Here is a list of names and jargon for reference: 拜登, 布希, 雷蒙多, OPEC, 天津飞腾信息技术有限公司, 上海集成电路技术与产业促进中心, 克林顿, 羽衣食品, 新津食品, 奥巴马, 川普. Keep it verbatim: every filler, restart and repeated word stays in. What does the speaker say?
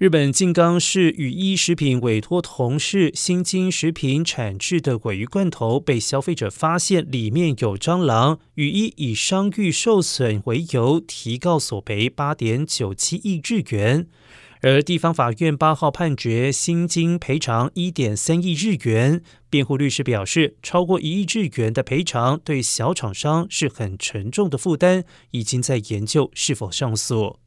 日本静冈市羽衣食品委托同事新津食品产制的鲔鱼罐头被消费者发现里面有蟑螂，羽衣以商誉受损为由提告索赔 八点九七亿日元，而地方法院八号判决新津赔偿 一点三亿日元。辩护律师表示，超过一亿日元的赔偿对小厂商是很沉重的负担，已经在研究是否上诉。